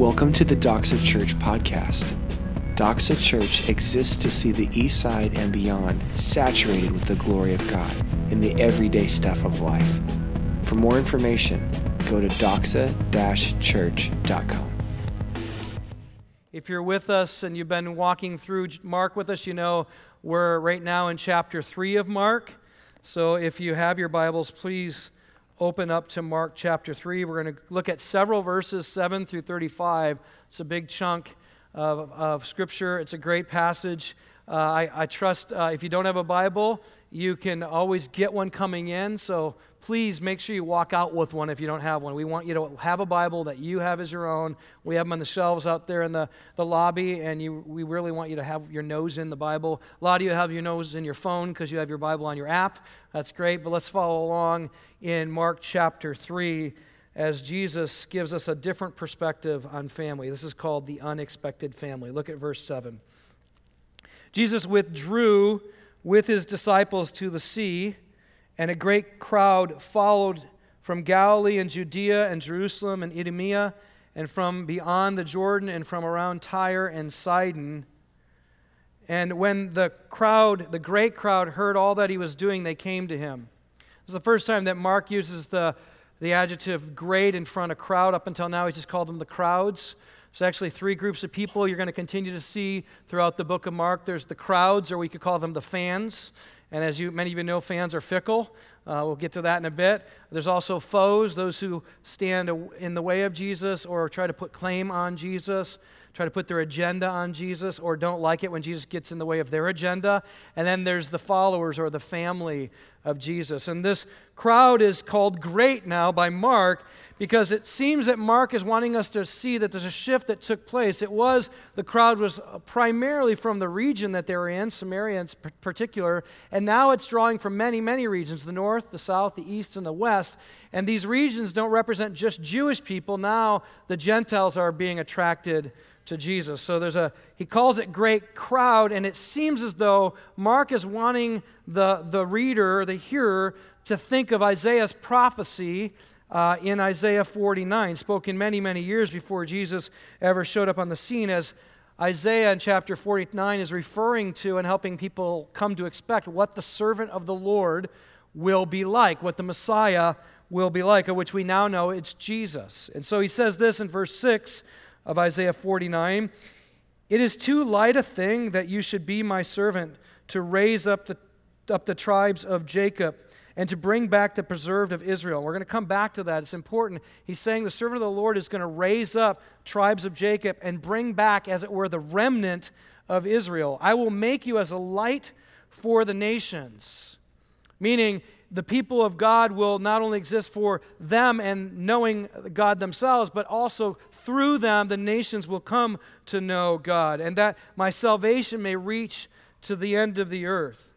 Welcome to the Doxa Church podcast. Doxa Church exists to see the east side and beyond saturated with the glory of God in the everyday stuff of life. For more information, go to doxa-church.com. If you're with us and you've been walking through Mark with us, you know we're right now in chapter 3 of Mark. So if you have your Bibles, please open up to Mark chapter 3. We're going to look at several verses, 7 through 35. It's a big chunk of Scripture. It's a great passage. I trust if you don't have a Bible, you can always get one coming in. So please make sure you walk out with one if you don't have one. We want you to have a Bible that you have as your own. We have them on the shelves out there in the lobby, and we really want you to have your nose in the Bible. A lot of you have your nose in your phone because you have your Bible on your app. That's great, but let's follow along in Mark chapter 3 as Jesus gives us a different perspective on family. This is called the unexpected family. Look at verse 7. Jesus withdrew with his disciples to the sea, and a great crowd followed from Galilee and Judea and Jerusalem and Idumea and from beyond the Jordan and from around Tyre and Sidon. And when the great crowd, heard all that he was doing, they came to him. This is the first time that Mark uses the adjective great in front of crowd. Up until now, he's just called them the crowds. There's actually three groups of people you're going to continue to see throughout the book of Mark. There's the crowds, or we could call them the fans. And as many of you know, fans are fickle. We'll get to that in a bit. There's also foes, those who stand in the way of Jesus or try to put claim on Jesus, try to put their agenda on Jesus, or don't like it when Jesus gets in the way of their agenda. And then there's the followers or the family of Jesus. And this crowd is called great now by Mark because it seems that Mark is wanting us to see that there's a shift that took place. The crowd was primarily from the region that they were in, Samaria in particular, and now it's drawing from many, many regions, the north, the south, the east, and the west. And these regions don't represent just Jewish people. Now the Gentiles are being attracted to Jesus. So he calls it great crowd, and it seems as though Mark is wanting the reader, the hearer, to think of Isaiah's prophecy in Isaiah 49, spoken many, many years before Jesus ever showed up on the scene, as Isaiah in chapter 49 is referring to and helping people come to expect what the servant of the Lord will be like, what the Messiah will be like, of which we now know it's Jesus. And so he says this in verse 6 of Isaiah 49, "It is too light a thing that you should be my servant to raise up the tribes of Jacob and to bring back the preserved of Israel." We're going to come back to that. It's important. He's saying the servant of the Lord is going to raise up tribes of Jacob and bring back, as it were, the remnant of Israel. "I will make you as a light for the nations," meaning the people of God will not only exist for them and knowing God themselves, but also through them the nations will come to know God, and that my salvation may reach to the end of the earth.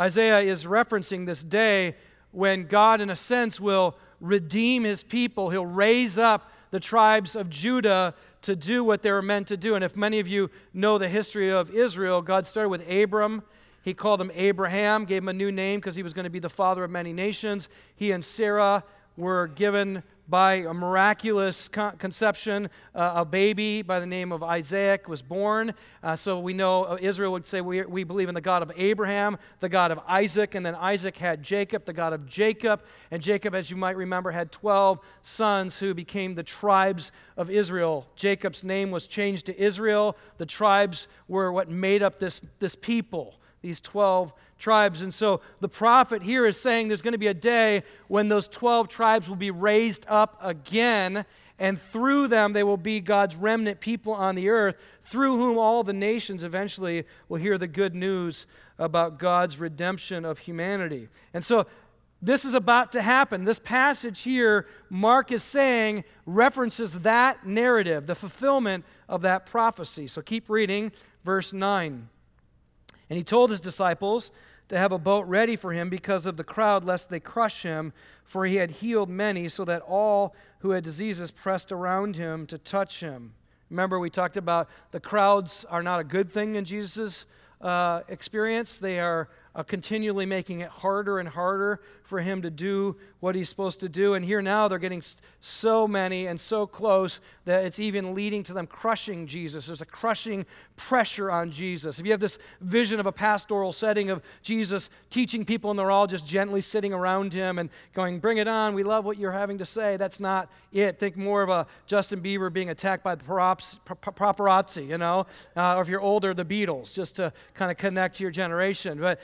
Isaiah is referencing this day when God, in a sense, will redeem his people. He'll raise up the tribes of Judah to do what they were meant to do. And if many of you know the history of Israel, God started with Abram. He called him Abraham, gave him a new name because he was going to be the father of many nations. He and Sarah were given, by a miraculous conception, a baby by the name of Isaac was born. So we know Israel would say, we believe in the God of Abraham, the God of Isaac, and then Isaac had Jacob, the God of Jacob. And Jacob, as you might remember, had 12 sons who became the tribes of Israel. Jacob's name was changed to Israel. The tribes were what made up this people, these 12 tribes. And so the prophet here is saying there's going to be a day when those 12 tribes will be raised up again, and through them they will be God's remnant people on the earth, through whom all the nations eventually will hear the good news about God's redemption of humanity. And so this is about to happen. This passage here, Mark is saying, references that narrative, the fulfillment of that prophecy. So keep reading verse 9. "And he told his disciples to have a boat ready for him because of the crowd, lest they crush him, for he had healed many, so that all who had diseases pressed around him to touch him." Remember, we talked about the crowds are not a good thing in Jesus' experience. They are continually making it harder and harder for him to do what he's supposed to do. And here now they're getting so many and so close that it's even leading to them crushing Jesus. There's a crushing pressure on Jesus. If you have this vision of a pastoral setting of Jesus teaching people and they're all just gently sitting around him and going, bring it on, we love what you're having to say, that's not it. Think more of a Justin Bieber being attacked by the paparazzi, you know, or if you're older, the Beatles, just to kind of connect to your generation. But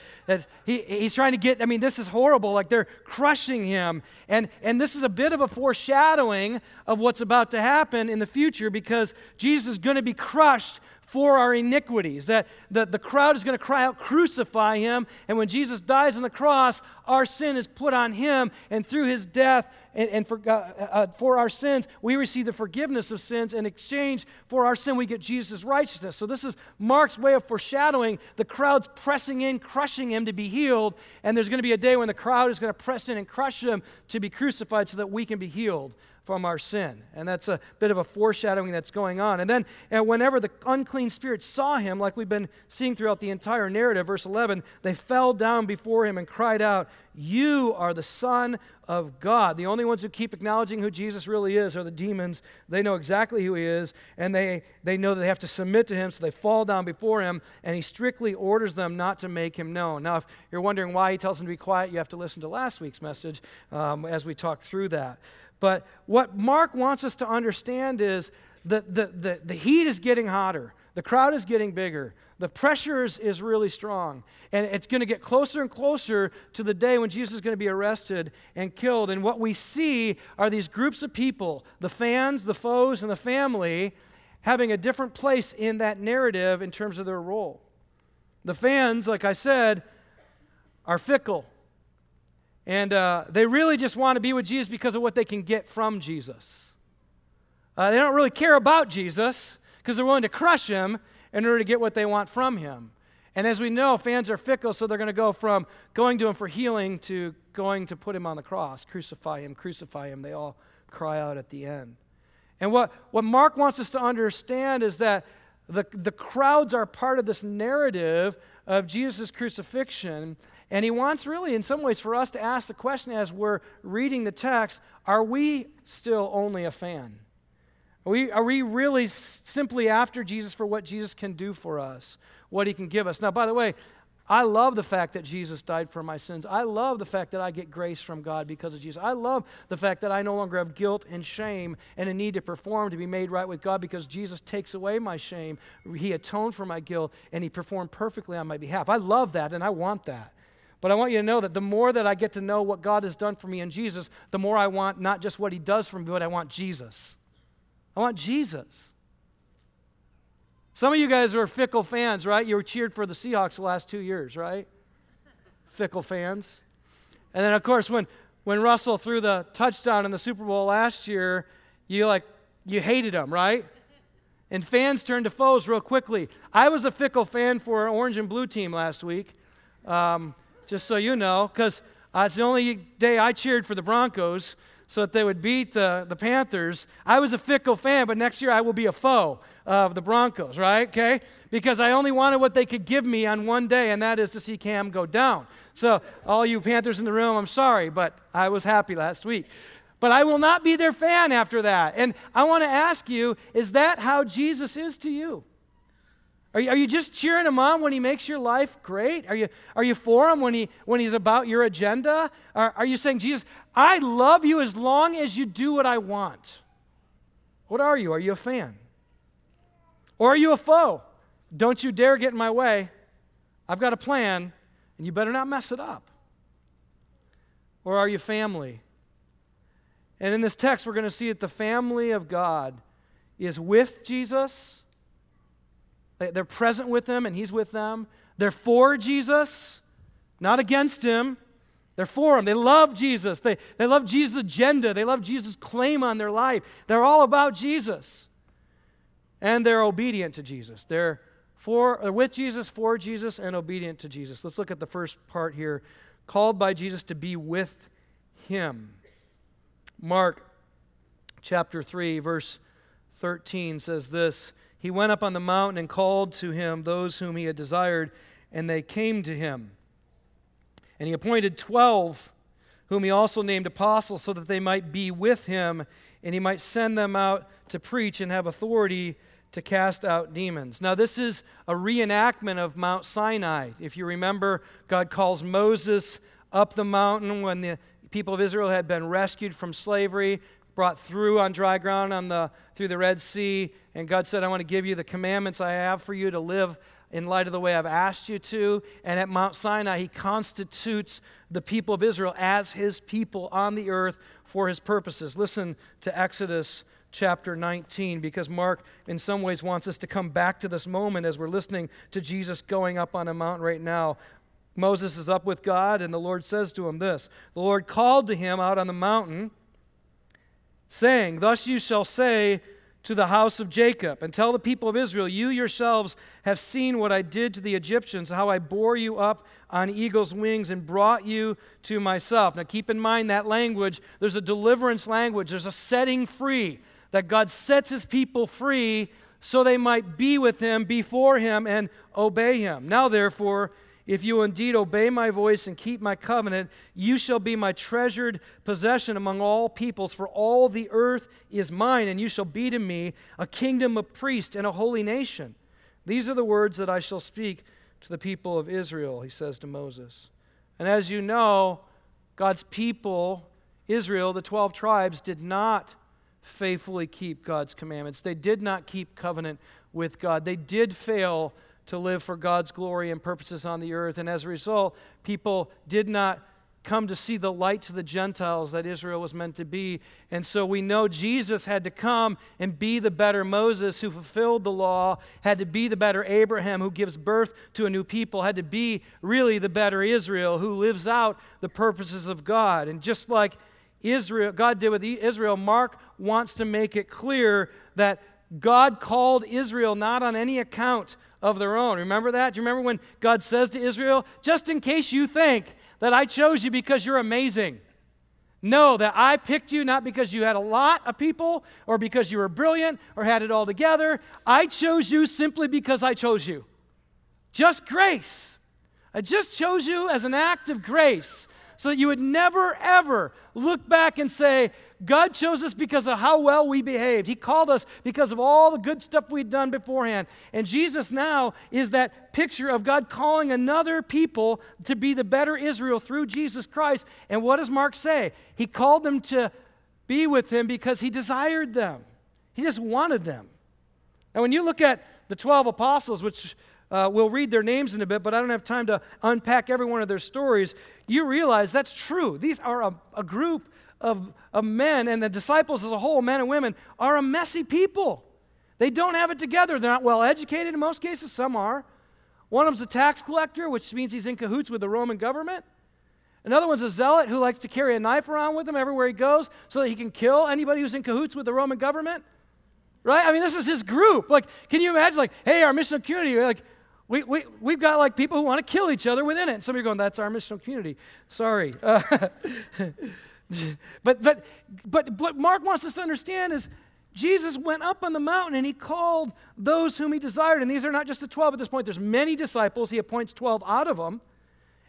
he's trying to get, I mean, this is horrible. Like they're crushing him. And this is a bit of a foreshadowing of what's about to happen in the future, because Jesus is going to be crushed for our iniquities, that the crowd is going to cry out, crucify him, and when Jesus dies on the cross, our sin is put on him, and through his death for our sins, we receive the forgiveness of sins. In exchange for our sin, we get Jesus' righteousness. So this is Mark's way of foreshadowing the crowds pressing in, crushing him to be healed, and there's going to be a day when the crowd is going to press in and crush him to be crucified so that we can be healed from our sin. And that's a bit of a foreshadowing that's going on. And then whenever the unclean spirit saw him, like we've been seeing throughout the entire narrative, verse 11, they fell down before him and cried out, you are the Son of God. The only ones who keep acknowledging who Jesus really is are the demons. They know exactly who he is, and they know that they have to submit to him, so they fall down before him, and he strictly orders them not to make him known. Now, if you're wondering why he tells them to be quiet, you have to listen to last week's message as we talk through that. But what Mark wants us to understand is that the heat is getting hotter. The crowd is getting bigger. The pressure is really strong. And it's going to get closer and closer to the day when Jesus is going to be arrested and killed. And what we see are these groups of people, the fans, the foes, and the family, having a different place in that narrative in terms of their role. The fans, like I said, are fickle. And they really just want to be with Jesus because of what they can get from Jesus. They don't really care about Jesus because they're willing to crush him in order to get what they want from him. And as we know, fans are fickle, so they're going to go from going to him for healing to going to put him on the cross, crucify him, they all cry out at the end. And what Mark wants us to understand is that the crowds are part of this narrative of Jesus' crucifixion, and he wants really in some ways for us to ask the question as we're reading the text, are we still only a fan? Are we really simply after Jesus for what Jesus can do for us, what he can give us? Now, by the way, I love the fact that Jesus died for my sins. I love the fact that I get grace from God because of Jesus. I love the fact that I no longer have guilt and shame and a need to perform to be made right with God because Jesus takes away my shame. He atoned for my guilt, and he performed perfectly on my behalf. I love that, and I want that. But I want you to know that the more that I get to know what God has done for me in Jesus, the more I want not just what he does for me, but I want Jesus. I want Jesus. Some of you guys are fickle fans, right? You were cheered for the Seahawks the last 2 years, right? Fickle fans. And then, of course, when Russell threw the touchdown in the Super Bowl last year, you hated him, right? And fans turned to foes real quickly. I was a fickle fan for our orange and blue team last week, just so you know, because it's the only day I cheered for the Broncos so that they would beat the Panthers. I was a fickle fan, but next year I will be a foe of the Broncos, right? Okay? Because I only wanted what they could give me on one day, and that is to see Cam go down. So all you Panthers in the room, I'm sorry, but I was happy last week. But I will not be their fan after that. And I want to ask you, is that how Jesus is to you? Are you just cheering him on when he makes your life great? Are you for him when he's about your agenda? Are you saying, Jesus, I love you as long as you do what I want? What are you? Are you a fan? Or are you a foe? Don't you dare get in my way. I've got a plan, and you better not mess it up. Or are you family? And in this text, we're going to see that the family of God is with Jesus. They're present with him, and he's with them. They're for Jesus, not against him. They're for him. They love Jesus. They love Jesus' agenda. They love Jesus' claim on their life. They're all about Jesus. And they're obedient to Jesus. They're with Jesus, for Jesus, and obedient to Jesus. Let's look at the first part here. Called by Jesus to be with him. Mark chapter 3, verse 13 says this, he went up on the mountain and called to him those whom he had desired, and they came to him. And he appointed 12, whom he also named apostles so that they might be with him, and he might send them out to preach and have authority to cast out demons. Now, this is a reenactment of Mount Sinai. If you remember, God calls Moses up the mountain when the people of Israel had been rescued from slavery, brought through on dry ground through the Red Sea, and God said, I want to give you the commandments I have for you to live in light of the way I've asked you to. And at Mount Sinai, he constitutes the people of Israel as his people on the earth for his purposes. Listen to Exodus chapter 19, because Mark in some ways wants us to come back to this moment as we're listening to Jesus going up on a mountain right now. Moses is up with God, and the Lord says to him this, the Lord called to him out on the mountain, saying, thus you shall say to the house of Jacob, and tell the people of Israel, you yourselves have seen what I did to the Egyptians, how I bore you up on eagle's wings and brought you to myself. Now keep in mind that language, there's a deliverance language, there's a setting free, that God sets his people free so they might be with him, before him, and obey him. Now therefore, if you indeed obey my voice and keep my covenant, you shall be my treasured possession among all peoples, for all the earth is mine, and you shall be to me a kingdom of priests and a holy nation. These are the words that I shall speak to the people of Israel, he says to Moses. And as you know, God's people, Israel, the 12 tribes, did not faithfully keep God's commandments. They did not keep covenant with God. They did fail to live for God's glory and purposes on the earth. And as a result, people did not come to see the light to the Gentiles that Israel was meant to be. And so we know Jesus had to come and be the better Moses who fulfilled the law, had to be the better Abraham who gives birth to a new people, had to be really the better Israel who lives out the purposes of God. And just like Israel, God did with Israel, Mark wants to make it clear that God called Israel not on any account of their own. Remember that? Do you remember when God says to Israel, just in case you think that I chose you because you're amazing, know that I picked you not because you had a lot of people or because you were brilliant or had it all together. I chose you simply because I chose you. Just grace. I just chose you as an act of grace so that you would never, ever look back and say, God chose us because of how well we behaved. He called us because of all the good stuff we'd done beforehand. And Jesus now is that picture of God calling another people to be the better Israel through Jesus Christ. And what does Mark say? He called them to be with him because he desired them. He just wanted them. Now, when you look at the 12 apostles, which we'll read their names in a bit, but I don't have time to unpack every one of their stories, you realize that's true. These are a group of men, and the disciples as a whole, men and women, are a messy people. They don't have it together. They're not well educated in most cases. Some are. One of them's a tax collector, which means he's in cahoots with the Roman government. Another one's a zealot who likes to carry a knife around with him everywhere he goes so that he can kill anybody who's in cahoots with the Roman government. Right? I mean, this is his group. Like, can you imagine, like, hey, our missional community, like, we've got, like, people who want to kill each other within it. And some of you are going, that's our missional community. Sorry. But what Mark wants us to understand is Jesus went up on the mountain and he called those whom he desired. And these are not just the 12 at this point. There's many disciples. He appoints 12 out of them.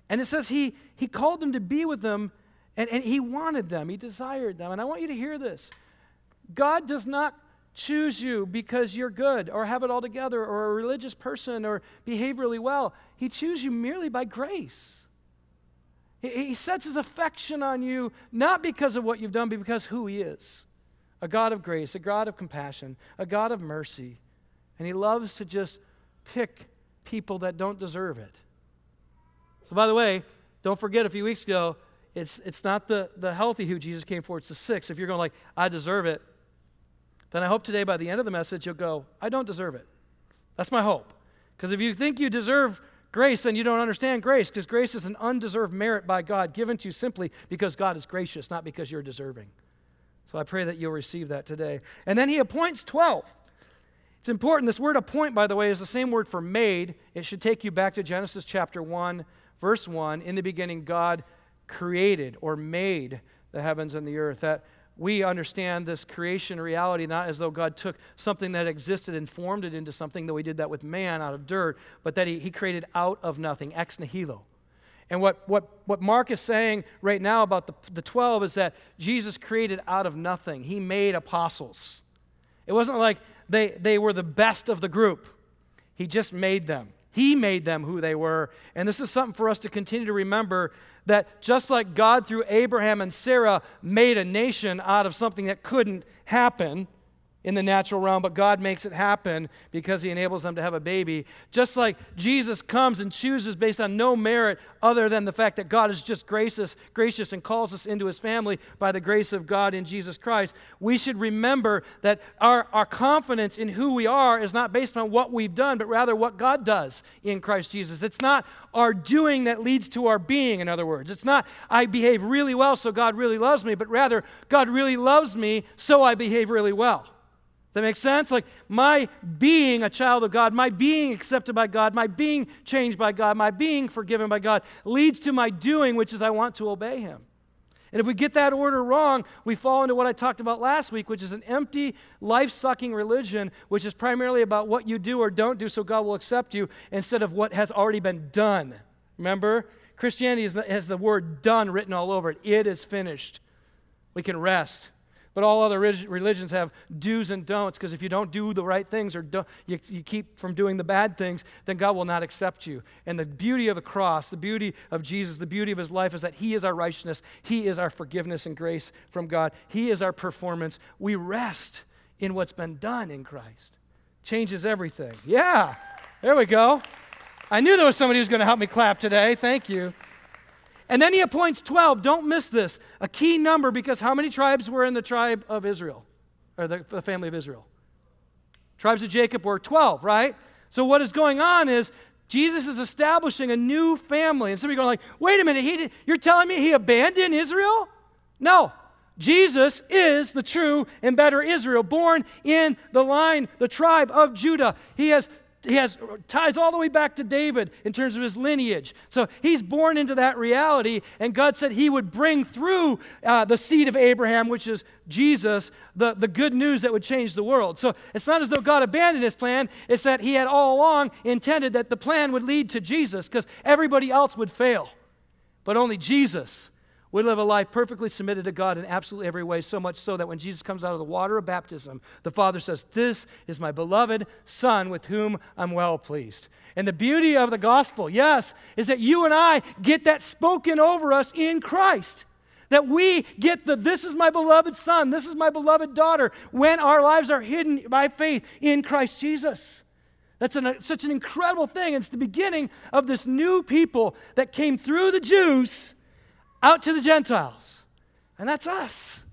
And it says he called them to be with them, and he wanted them. He desired them. And I want you to hear this. God does not choose you because you're good or have it all together or a religious person or behave really well. He chooses you merely by grace. He sets his affection on you, not because of what you've done, but because who he is. A God of grace, a God of compassion, a God of mercy. And he loves to just pick people that don't deserve it. So by the way, don't forget a few weeks ago, it's not the healthy who Jesus came for, it's the sick. If you're going like, I deserve it, then I hope today by the end of the message you'll go, I don't deserve it. That's my hope. Because if you think you deserve grace, then you don't understand grace, because grace is an undeserved merit by God given to you simply because God is gracious, not because you're deserving. So I pray that you'll receive that today. And then he appoints 12. It's important. This word appoint, by the way, is the same word for made. It should take you back to Genesis chapter 1, verse 1. In the beginning, God created or made the heavens and the earth. That we understand this creation reality not as though God took something that existed and formed it into something, though he did that with man out of dirt, but that he created out of nothing, ex nihilo. And what Mark is saying right now about the 12 is that Jesus created out of nothing. He made apostles. It wasn't like they were the best of the group. He just made them. He made them who they were. And this is something for us to continue to remember, that just like God through Abraham and Sarah made a nation out of something that couldn't happen in the natural realm, but God makes it happen because he enables them to have a baby. Just like Jesus comes and chooses based on no merit other than the fact that God is just gracious and calls us into his family by the grace of God in Jesus Christ, we should remember that our confidence in who we are is not based on what we've done, but rather what God does in Christ Jesus. It's not our doing that leads to our being, in other words. It's not I behave really well so God really loves me, but rather God really loves me so I behave really well. Does that make sense? Like my being a child of God, my being accepted by God, my being changed by God, my being forgiven by God leads to my doing, which is I want to obey him. And if we get that order wrong, we fall into what I talked about last week, which is an empty, life-sucking religion, which is primarily about what you do or don't do so God will accept you instead of what has already been done. Remember? Christianity has the word done written all over it. It is finished. We can rest. But all other religions have do's and don'ts, because if you don't do the right things or you keep from doing the bad things, then God will not accept you. And the beauty of the cross, the beauty of Jesus, the beauty of his life is that he is our righteousness. He is our forgiveness and grace from God. He is our performance. We rest in what's been done in Christ. Changes everything. Yeah, there we go. I knew there was somebody who was going to help me clap today. Thank you. And then he appoints 12. Don't miss this. A key number, because how many tribes were in the tribe of Israel? Or the family of Israel? Tribes of Jacob were 12, right? So what is going on is Jesus is establishing a new family. And somebody's going like, wait a minute, you're telling me he abandoned Israel? No. Jesus is the true and better Israel, born in the line, the tribe of Judah. He has ties all the way back to David in terms of his lineage. So he's born into that reality, and God said he would bring through the seed of Abraham, which is Jesus, the good news that would change the world. So it's not as though God abandoned his plan. It's that he had all along intended that the plan would lead to Jesus, because everybody else would fail, but only Jesus would live a life perfectly submitted to God in absolutely every way, so much so that when Jesus comes out of the water of baptism, the Father says, "This is my beloved Son with whom I'm well pleased." And the beauty of the gospel, yes, is that you and I get that spoken over us in Christ. That we get this is my beloved son, this is my beloved daughter, when our lives are hidden by faith in Christ Jesus. That's such an incredible thing. It's the beginning of this new people that came through the Jews out to the Gentiles, and that's us.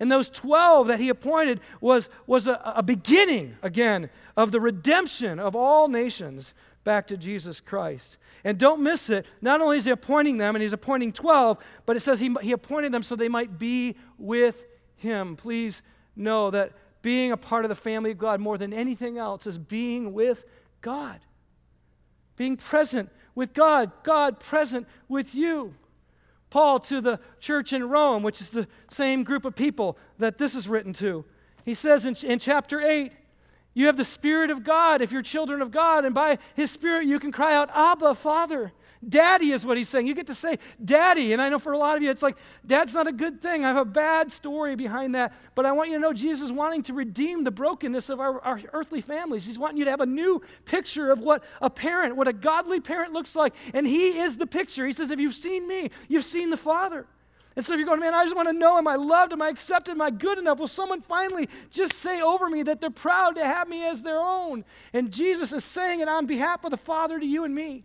And those 12 that he appointed was a beginning, again, of the redemption of all nations back to Jesus Christ. And don't miss it. Not only is he appointing them, and he's appointing 12, but it says he appointed them so they might be with him. Please know that being a part of the family of God more than anything else is being with God, being present with God, God present with you. Paul to the church in Rome, which is the same group of people that this is written to. He says in chapter 8, you have the Spirit of God if you're children of God, and by his Spirit you can cry out, Abba, Father. Daddy is what he's saying. You get to say daddy, and I know for a lot of you it's like, dad's not a good thing. I have a bad story behind that, but I want you to know Jesus is wanting to redeem the brokenness of our earthly families. He's wanting you to have a new picture of what a parent, what a godly parent looks like, and he is the picture. He says, if you've seen me, you've seen the Father. And so if you're going, man, I just want to know, am I loved, am I accepted, am I good enough? Will someone finally just say over me that they're proud to have me as their own? And Jesus is saying it on behalf of the Father to you and me.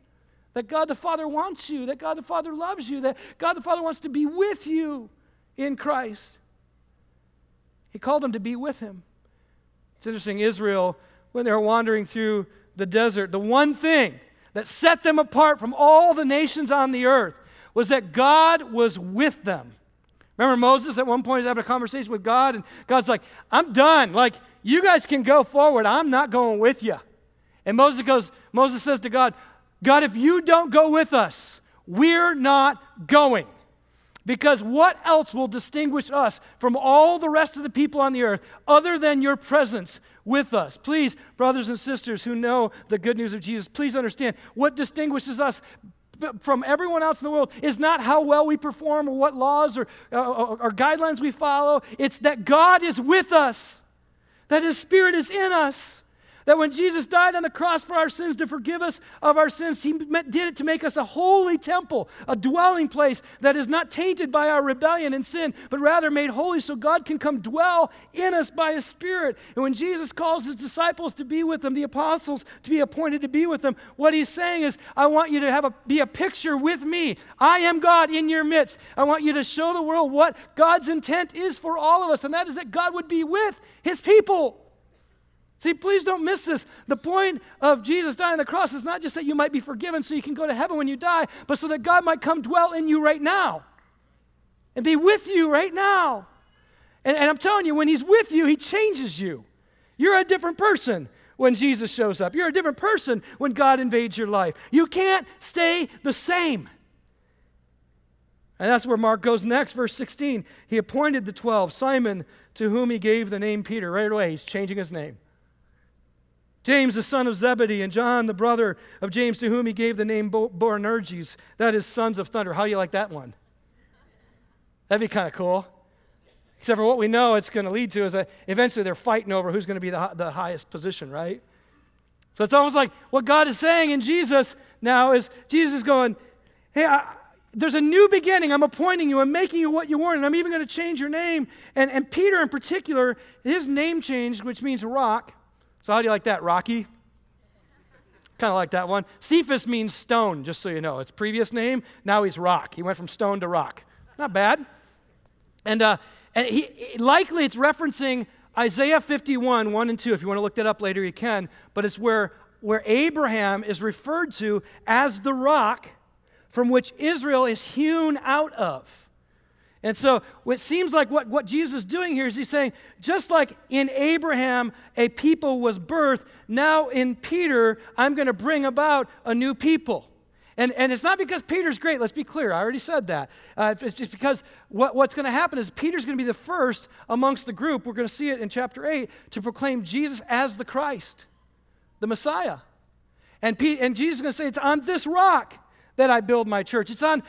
That God the Father wants you, that God the Father loves you, that God the Father wants to be with you in Christ. He called them to be with him. It's interesting, Israel, when they were wandering through the desert, the one thing that set them apart from all the nations on the earth was that God was with them. Remember Moses at one point is having a conversation with God, and God's like, I'm done. Like, you guys can go forward. I'm not going with you. And Moses says to God, if you don't go with us, we're not going. Because what else will distinguish us from all the rest of the people on the earth other than your presence with us? Please, brothers and sisters who know the good news of Jesus, please understand what distinguishes us from everyone else in the world is not how well we perform or what laws or guidelines we follow. It's that God is with us, that His Spirit is in us, that when Jesus died on the cross for our sins to forgive us of our sins, He did it to make us a holy temple, a dwelling place that is not tainted by our rebellion and sin, but rather made holy so God can come dwell in us by His Spirit. And when Jesus calls His disciples to be with Him, the apostles to be appointed to be with Him, what He's saying is, I want you to be a picture with me. I am God in your midst. I want you to show the world what God's intent is for all of us, and that is that God would be with His people. See, please don't miss this. The point of Jesus dying on the cross is not just that you might be forgiven so you can go to heaven when you die, but so that God might come dwell in you right now and be with you right now. And I'm telling you, when He's with you, He changes you. You're a different person when Jesus shows up. You're a different person when God invades your life. You can't stay the same. And that's where Mark goes next, verse 16. He appointed the 12, Simon, to whom He gave the name Peter. Right away, He's changing his name. James, the son of Zebedee, and John, the brother of James, to whom He gave the name Boanerges, that is, sons of thunder. How do you like that one? That'd be kind of cool. Except for what we know it's going to lead to is that eventually they're fighting over who's going to be the highest position, right? So it's almost like what God is saying in Jesus now is Jesus is going, hey, there's a new beginning. I'm appointing you. I'm making you what you weren't, and I'm even going to change your name. And Peter in particular, his name changed, which means rock. So how do you like that, Rocky? Kind of like that one. Cephas means stone, just so you know. It's previous name, now he's rock. He went from stone to rock. Not bad. And he likely it's referencing Isaiah 51, 1 and 2. If you want to look that up later, you can. But it's where Abraham is referred to as the rock from which Israel is hewn out of. And so it seems like what Jesus is doing here is He's saying, just like in Abraham a people was birthed, now in Peter I'm going to bring about a new people. And it's not because Peter's great, let's be clear, I already said that. It's just because what's going to happen is Peter's going to be the first amongst the group, we're going to see it in chapter 8, to proclaim Jesus as the Christ, the Messiah. And Jesus is going to say, it's on this rock that I build my church. It's on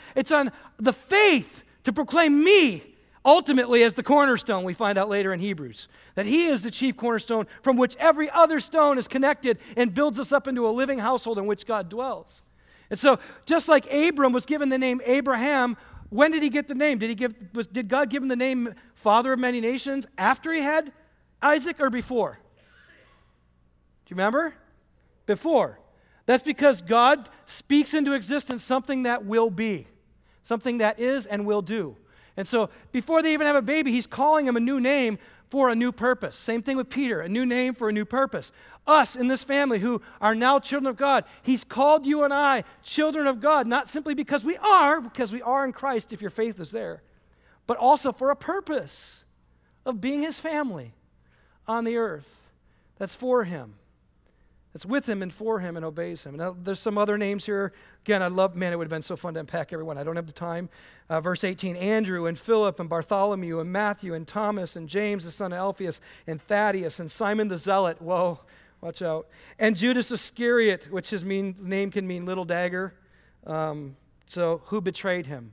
the faith to proclaim me ultimately as the cornerstone, we find out later in Hebrews, that He is the chief cornerstone from which every other stone is connected and builds us up into a living household in which God dwells. And so, just like Abram was given the name Abraham, when did he get the name? Did God give him the name Father of Many Nations after he had Isaac or before? Do you remember? Before. That's because God speaks into existence something that will be. Something that is and will do. And so before they even have a baby, He's calling him a new name for a new purpose. Same thing with Peter, a new name for a new purpose. Us in this family who are now children of God, He's called you and I children of God, not simply because we are in Christ if your faith is there, but also for a purpose of being His family on the earth that's for Him. That's with Him and for Him and obeys Him. Now, there's some other names here. Again, it would have been so fun to unpack everyone. I don't have the time. Verse 18, Andrew and Philip and Bartholomew and Matthew and Thomas and James, the son of Alphaeus, and Thaddeus and Simon the Zealot. Whoa, watch out. And Judas Iscariot, which his name can mean little dagger. So who betrayed Him?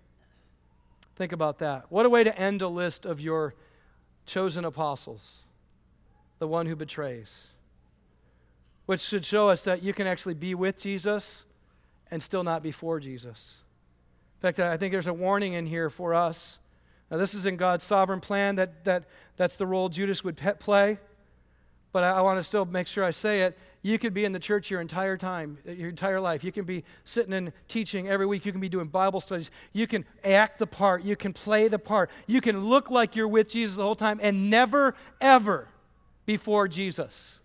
Think about that. What a way to end a list of your chosen apostles, the one who betrays. Which should show us that you can actually be with Jesus and still not be for Jesus. In fact, I think there's a warning in here for us. Now, this is in God's sovereign plan that's the role Judas would play. But I want to still make sure I say it. You could be in the church your entire life. You can be sitting and teaching every week. You can be doing Bible studies. You can act the part. You can play the part. You can look like you're with Jesus the whole time and never, ever be for Jesus.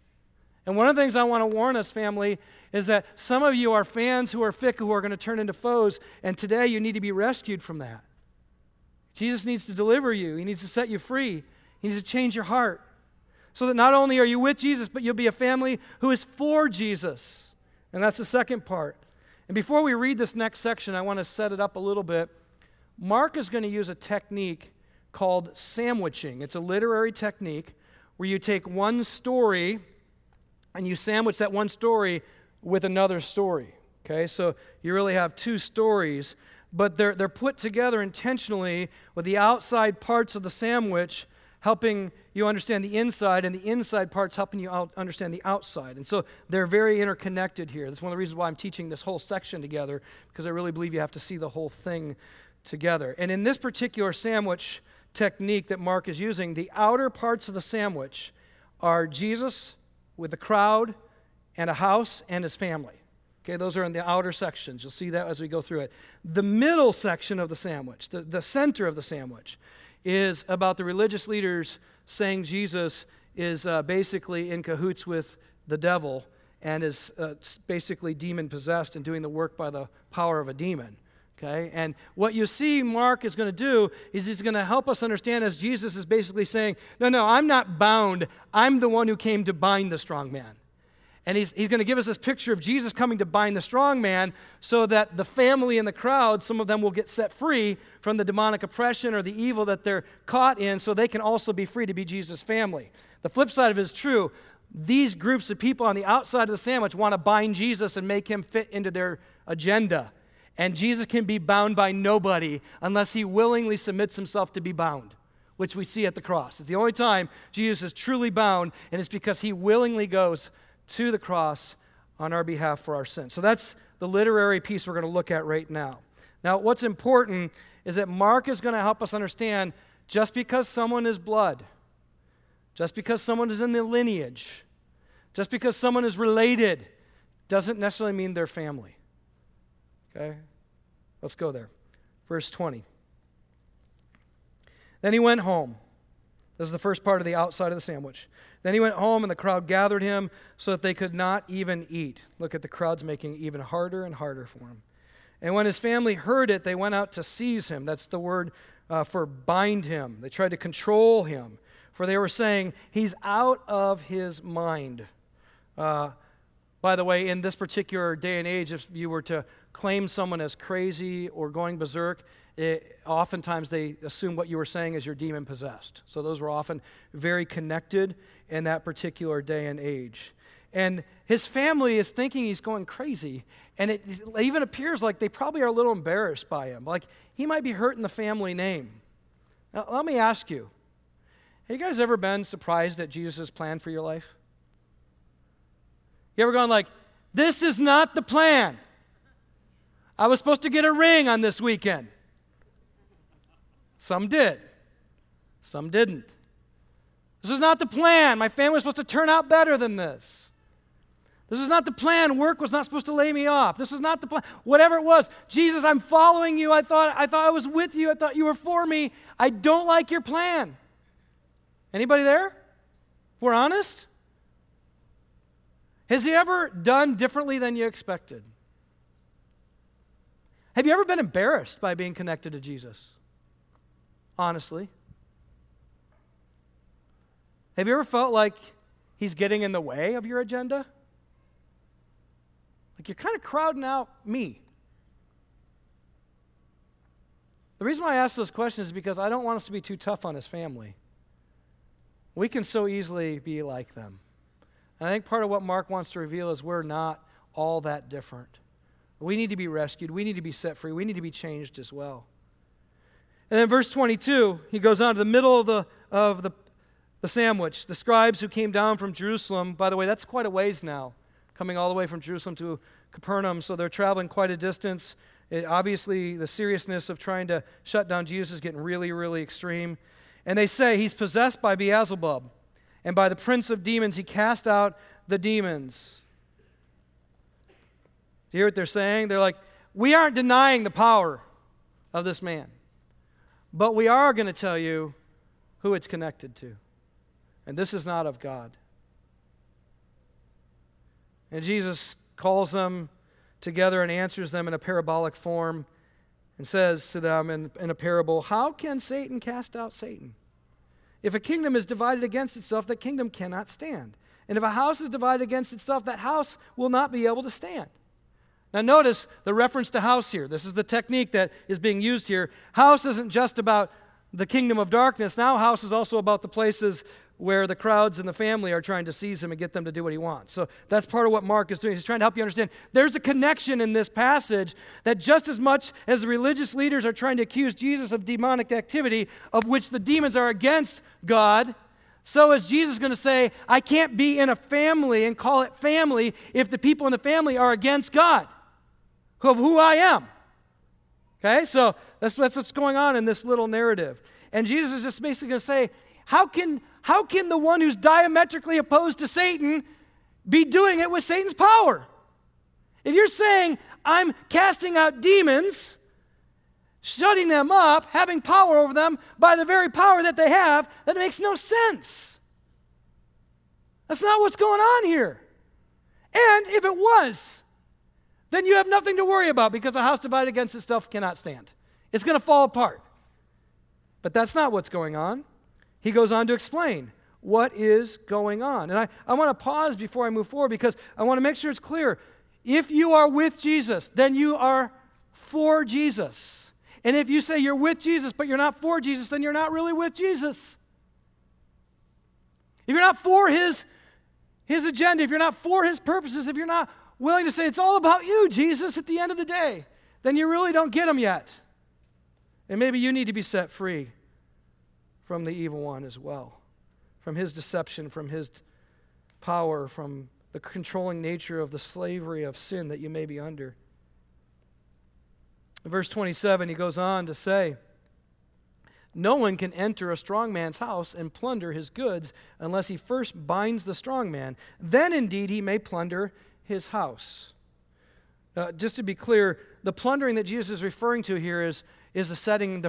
And one of the things I want to warn us, family, is that some of you are fans who are fickle, who are going to turn into foes, and today you need to be rescued from that. Jesus needs to deliver you. He needs to set you free. He needs to change your heart so that not only are you with Jesus, but you'll be a family who is for Jesus. And that's the second part. And before we read this next section, I want to set it up a little bit. Mark is going to use a technique called sandwiching. It's a literary technique where you take one story and you sandwich that one story with another story. Okay, so you really have two stories, but they're put together intentionally with the outside parts of the sandwich helping you understand the inside, and the inside parts helping you understand the outside. And so they're very interconnected here. That's one of the reasons why I'm teaching this whole section together, because I really believe you have to see the whole thing together. And in this particular sandwich technique that Mark is using, the outer parts of the sandwich are Jesus with the crowd and a house and his family. Okay, those are in the outer sections. You'll see that as we go through it. The middle section of the sandwich, the center of the sandwich, is about the religious leaders saying Jesus is basically in cahoots with the devil and is basically demon-possessed and doing the work by the power of a demon. Okay, and what you see Mark is going to do is he's going to help us understand as Jesus is basically saying, no, I'm not bound. I'm the one who came to bind the strong man. And he's going to give us this picture of Jesus coming to bind the strong man so that the family and the crowd, some of them will get set free from the demonic oppression or the evil that they're caught in, so they can also be free to be Jesus' family. The flip side of it is true. These groups of people on the outside of the sandwich want to bind Jesus and make him fit into their agenda. And Jesus can be bound by nobody unless he willingly submits himself to be bound, which we see at the cross. It's the only time Jesus is truly bound, and it's because he willingly goes to the cross on our behalf for our sins. So that's the literary piece we're going to look at right now. Now, what's important is that Mark is going to help us understand just because someone is blood, just because someone is in the lineage, just because someone is related, doesn't necessarily mean they're family. Okay? Let's go there. Verse 20. Then he went home. This is the first part of the outside of the sandwich. Then he went home, and the crowd gathered him so that they could not even eat. Look at the crowds making it even harder and harder for him. And when his family heard it, they went out to seize him. That's the word for bind him. They tried to control him, for they were saying, he's out of his mind. By the way, in this particular day and age, if you were to claim someone as crazy or going berserk, oftentimes they assume what you were saying is you're demon-possessed. So those were often very connected in that particular day and age. And his family is thinking he's going crazy, and it even appears like they probably are a little embarrassed by him. Like, he might be hurting the family name. Now, let me ask you, have you guys ever been surprised at Jesus' plan for your life? You ever gone like, this is not the plan. I was supposed to get a ring on this weekend. Some did. Some didn't. This is not the plan. My family was supposed to turn out better than this. This is not the plan. Work was not supposed to lay me off. This was not the plan. Whatever it was, Jesus, I'm following you. I thought I was with you. I thought you were for me. I don't like your plan. Anybody there? If we're honest? Has he ever done differently than you expected? Have you ever been embarrassed by being connected to Jesus? Honestly. Have you ever felt like he's getting in the way of your agenda? Like, you're kind of crowding out me. The reason why I ask those questions is because I don't want us to be too tough on his family. We can so easily be like them. And I think part of what Mark wants to reveal is we're not all that different. We need to be rescued. We need to be set free. We need to be changed as well. And then verse 22, he goes on to the middle of the sandwich. The scribes who came down from Jerusalem, by the way, that's quite a ways now, coming all the way from Jerusalem to Capernaum, so they're traveling quite a distance. Obviously, the seriousness of trying to shut down Jesus is getting really, really extreme. And they say he's possessed by Beelzebub, and by the prince of demons he cast out the demons. Do you hear what they're saying? They're like, we aren't denying the power of this man, but we are going to tell you who it's connected to. And this is not of God. And Jesus calls them together and answers them in a parabolic form and says to them in a parable, how can Satan cast out Satan? If a kingdom is divided against itself, that kingdom cannot stand. And if a house is divided against itself, that house will not be able to stand. Now notice the reference to house here. This is the technique that is being used here. House isn't just about the kingdom of darkness. Now house is also about the places where the crowds and the family are trying to seize him and get them to do what he wants. So that's part of what Mark is doing. He's trying to help you understand there's a connection in this passage that just as much as the religious leaders are trying to accuse Jesus of demonic activity, of which the demons are against God, so is Jesus going to say, I can't be in a family and call it family if the people in the family are against God, of who I am. Okay, so that's what's going on in this little narrative. And Jesus is just basically going to say, how can the one who's diametrically opposed to Satan be doing it with Satan's power? If you're saying, I'm casting out demons, shutting them up, having power over them by the very power that they have, that makes no sense. That's not what's going on here. And if it was, then you have nothing to worry about because a house divided against itself cannot stand. It's going to fall apart. But that's not what's going on. He goes on to explain what is going on. And I want to pause before I move forward because I want to make sure it's clear. If you are with Jesus, then you are for Jesus. And if you say you're with Jesus, but you're not for Jesus, then you're not really with Jesus. If you're not for his agenda, if you're not for his purposes, if you're not willing to say it's all about you, Jesus, at the end of the day, then you really don't get him yet. And maybe you need to be set free from the evil one as well, from his deception, from his power, from the controlling nature of the slavery of sin that you may be under. In verse 27, he goes on to say, no one can enter a strong man's house and plunder his goods unless he first binds the strong man. Then indeed he may plunder his house. Just to be clear, the plundering that Jesus is referring to here is the setting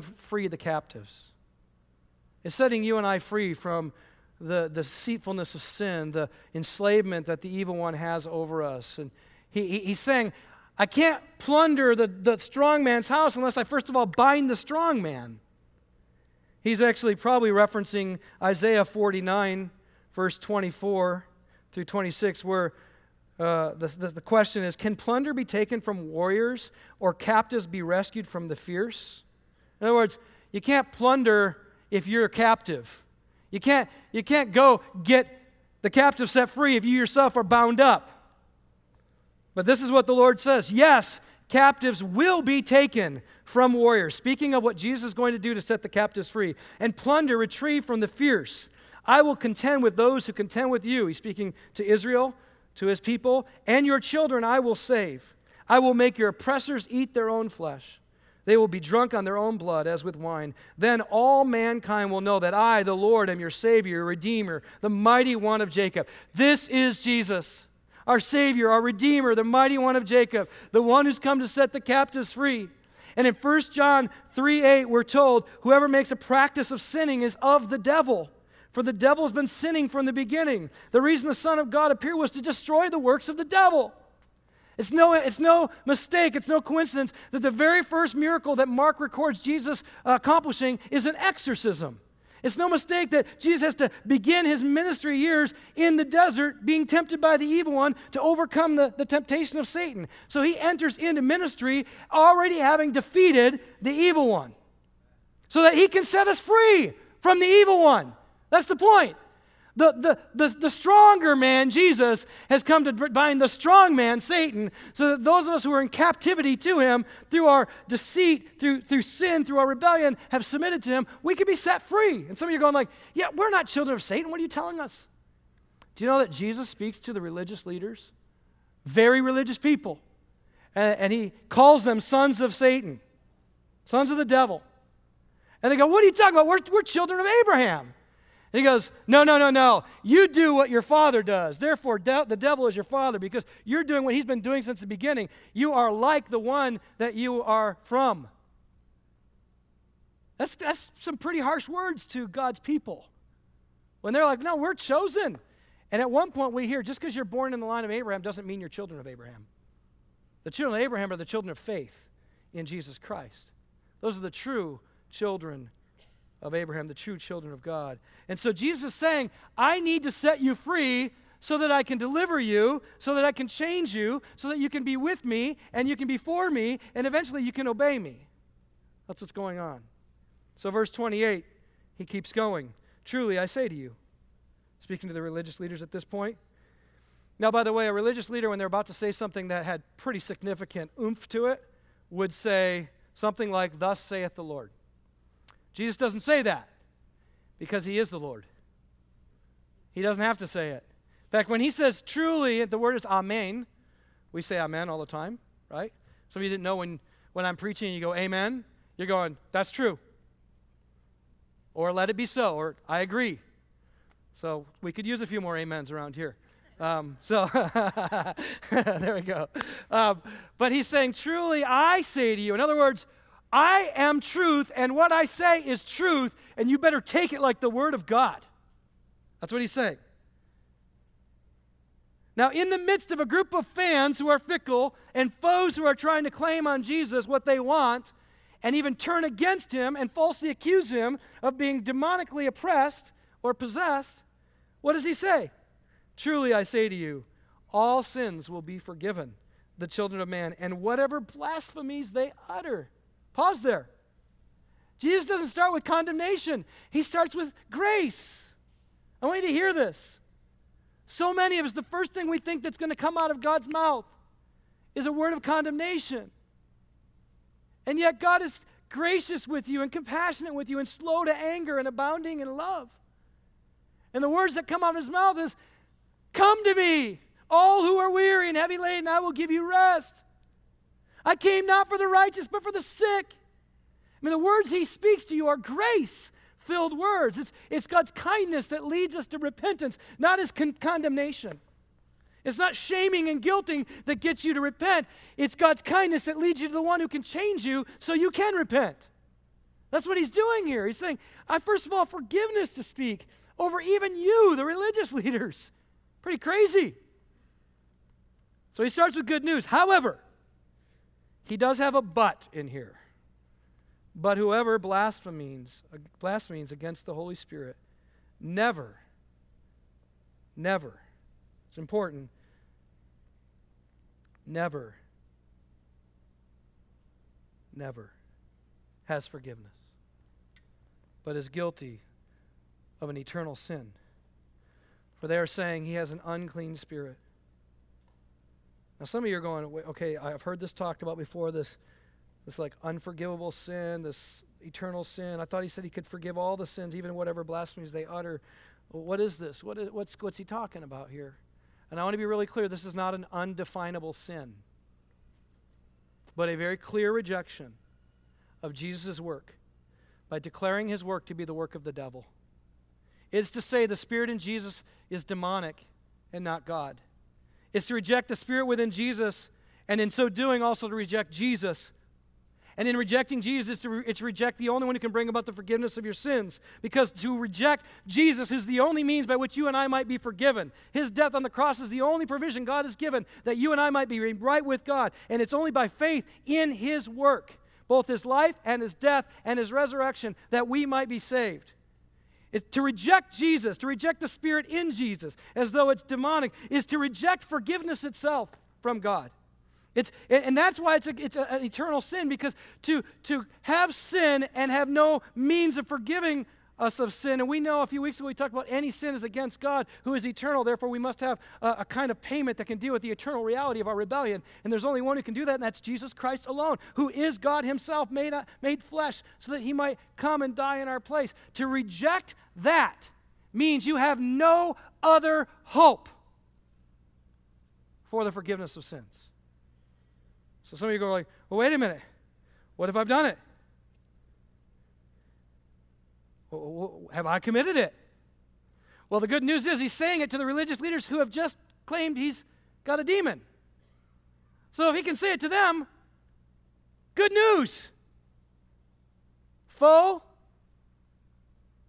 free the captives. It's setting you and I free from the deceitfulness of sin, the enslavement that the evil one has over us. And he's saying, I can't plunder the strong man's house unless I first of all bind the strong man. He's actually probably referencing Isaiah 49, verse 24 through 26, where the question is, can plunder be taken from warriors or captives be rescued from the fierce? In other words, you can't plunder if you're a captive. You can't go get the captive set free if you yourself are bound up. But this is what the Lord says. Yes, captives will be taken from warriors. Speaking of what Jesus is going to do to set the captives free. And plunder retrieved from the fierce. I will contend with those who contend with you. He's speaking to Israel, to his people, and your children I will save. I will make your oppressors eat their own flesh. They will be drunk on their own blood as with wine. Then all mankind will know that I, the Lord, am your Savior, your Redeemer, the Mighty One of Jacob. This is Jesus, our Savior, our Redeemer, the Mighty One of Jacob, the one who's come to set the captives free. And in 1 John 3:8, we're told, whoever makes a practice of sinning is of the devil. For the devil's been sinning from the beginning. The reason the Son of God appeared was to destroy the works of the devil. It's no mistake, it's no coincidence that the very first miracle that Mark records Jesus accomplishing is an exorcism. It's no mistake that Jesus has to begin his ministry years in the desert being tempted by the evil one to overcome the temptation of Satan. So he enters into ministry already having defeated the evil one so that he can set us free from the evil one. That's the point. The stronger man, Jesus, has come to bind the strong man, Satan, so that those of us who are in captivity to him through our deceit, through sin, through our rebellion, have submitted to him, we can be set free. And some of you are going like, yeah, we're not children of Satan. What are you telling us? Do you know that Jesus speaks to the religious leaders? Very religious people. And he calls them sons of Satan, sons of the devil. And they go, what are you talking about? We're children of Abraham. And he goes, no. You do what your father does. Therefore, the devil is your father because you're doing what he's been doing since the beginning. You are like the one that you are from. That's some pretty harsh words to God's people. When they're like, no, we're chosen. And at one point we hear, just because you're born in the line of Abraham doesn't mean you're children of Abraham. The children of Abraham are the children of faith in Jesus Christ. Those are the true children of Abraham, the true children of God. And so Jesus is saying, I need to set you free so that I can deliver you, so that I can change you, so that you can be with me, and you can be for me, and eventually you can obey me. That's what's going on. So verse 28, he keeps going. Truly, I say to you, speaking to the religious leaders at this point. Now, by the way, a religious leader, when they're about to say something that had pretty significant oomph to it, would say something like, "Thus saith the Lord." Jesus doesn't say that because he is the Lord. He doesn't have to say it. In fact, when he says truly, the word is amen. We say amen all the time, right? Some of you didn't know when I'm preaching and you go amen, you're going, that's true. Or let it be so, or I agree. So we could use a few more amens around here. There we go. But he's saying, truly I say to you. In other words, I am truth, and what I say is truth, and you better take it like the word of God. That's what he's saying. Now, in the midst of a group of fans who are fickle and foes who are trying to claim on Jesus what they want and even turn against him and falsely accuse him of being demonically oppressed or possessed, what does he say? Truly, I say to you, all sins will be forgiven, the children of man, and whatever blasphemies they utter. Pause there. Jesus doesn't start with condemnation. He starts with grace. I want you to hear this. So many of us, the first thing we think that's going to come out of God's mouth is a word of condemnation. And yet God is gracious with you and compassionate with you and slow to anger and abounding in love. And the words that come out of his mouth is, "Come to me, all who are weary and heavy laden, I will give you rest. I came not for the righteous, but for the sick." I mean, the words he speaks to you are grace-filled words. It's God's kindness that leads us to repentance, not his condemnation. It's not shaming and guilting that gets you to repent. It's God's kindness that leads you to the one who can change you so you can repent. That's what he's doing here. He's saying, I first of all, forgiveness to speak over even you, the religious leaders. Pretty crazy. So he starts with good news. However, he does have a but in here. But whoever blasphemes against the Holy Spirit never, it's important, never has forgiveness, but is guilty of an eternal sin. For they are saying he has an unclean spirit. Now, some of you are going, okay, I've heard this talked about before, this like unforgivable sin, this eternal sin. I thought he said he could forgive all the sins, even whatever blasphemies they utter. Well, what is this? What's he talking about here? And I want to be really clear, this is not an undefinable sin, but a very clear rejection of Jesus' work by declaring his work to be the work of the devil. It's to say the spirit in Jesus is demonic and not God. It's to reject the spirit within Jesus, and in so doing also to reject Jesus. And in rejecting Jesus, it's to reject the only one who can bring about the forgiveness of your sins, because to reject Jesus is the only means by which you and I might be forgiven. His death on the cross is the only provision God has given that you and I might be right with God, and it's only by faith in his work, both his life and his death and his resurrection, that we might be saved. It's to reject Jesus, to reject the spirit in Jesus as though it's demonic, is to reject forgiveness itself from God. And that's why it's an eternal sin, because to have sin and have no means of forgiving us of sin, and we know a few weeks ago we talked about any sin is against God who is eternal, therefore we must have a kind of payment that can deal with the eternal reality of our rebellion. And there's only one who can do that, and that's Jesus Christ alone, who is God himself made flesh so that he might come and die in our place. To reject that means you have no other hope for the forgiveness of sins. So some of you go like, well, wait a minute. What if I've done it? Have I committed it? Well, the good news is he's saying it to the religious leaders who have just claimed he's got a demon. So if he can say it to them, good news.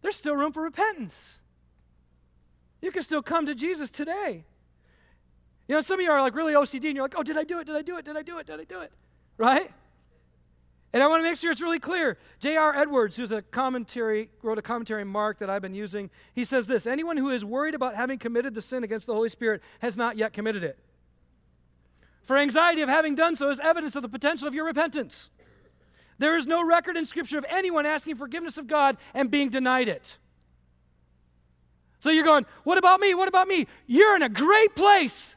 There's still room for repentance. You can still come to Jesus today. You know, some of you are like really OCD, and you're like, oh, did I do it? Did I do it? Did I do it? Did I do it? Right? And I want to make sure it's really clear. J.R. Edwards, who's wrote a commentary on Mark that I've been using, he says this: anyone who is worried about having committed the sin against the Holy Spirit has not yet committed it. For anxiety of having done so is evidence of the potential of your repentance. There is no record in Scripture of anyone asking forgiveness of God and being denied it. So you're going, what about me? What about me? You're in a great place.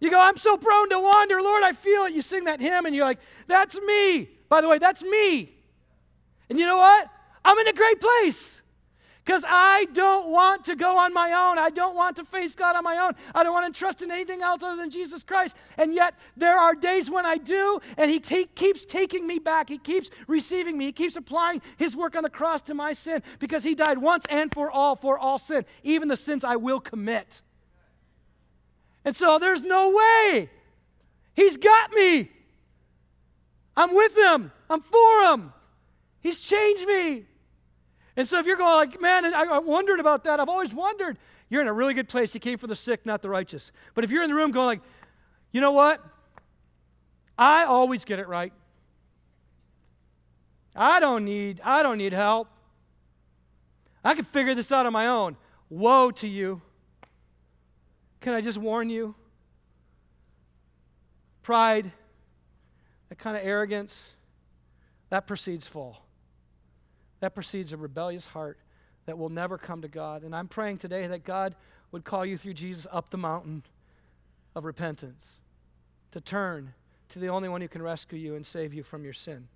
You go, I'm so prone to wander, Lord, I feel it. You sing that hymn and you're like, that's me. By the way, that's me. And you know what? I'm in a great place because I don't want to go on my own. I don't want to face God on my own. I don't want to trust in anything else other than Jesus Christ. And yet there are days when I do, and he keeps taking me back. He keeps receiving me. He keeps applying his work on the cross to my sin because he died once and for all sin, even the sins I will commit. And so there's no way. He's got me. I'm with him. I'm for him. He's changed me. And so if you're going like, man, I'm wondering about that. I've always wondered. You're in a really good place. He came for the sick, not the righteous. But if you're in the room going like, you know what? I always get it right. I don't need help. I can figure this out on my own. Woe to you. Can I just warn you? Pride, that kind of arrogance, that precedes fall. That precedes a rebellious heart that will never come to God. And I'm praying today that God would call you through Jesus up the mountain of repentance, to turn to the only one who can rescue you and save you from your sin.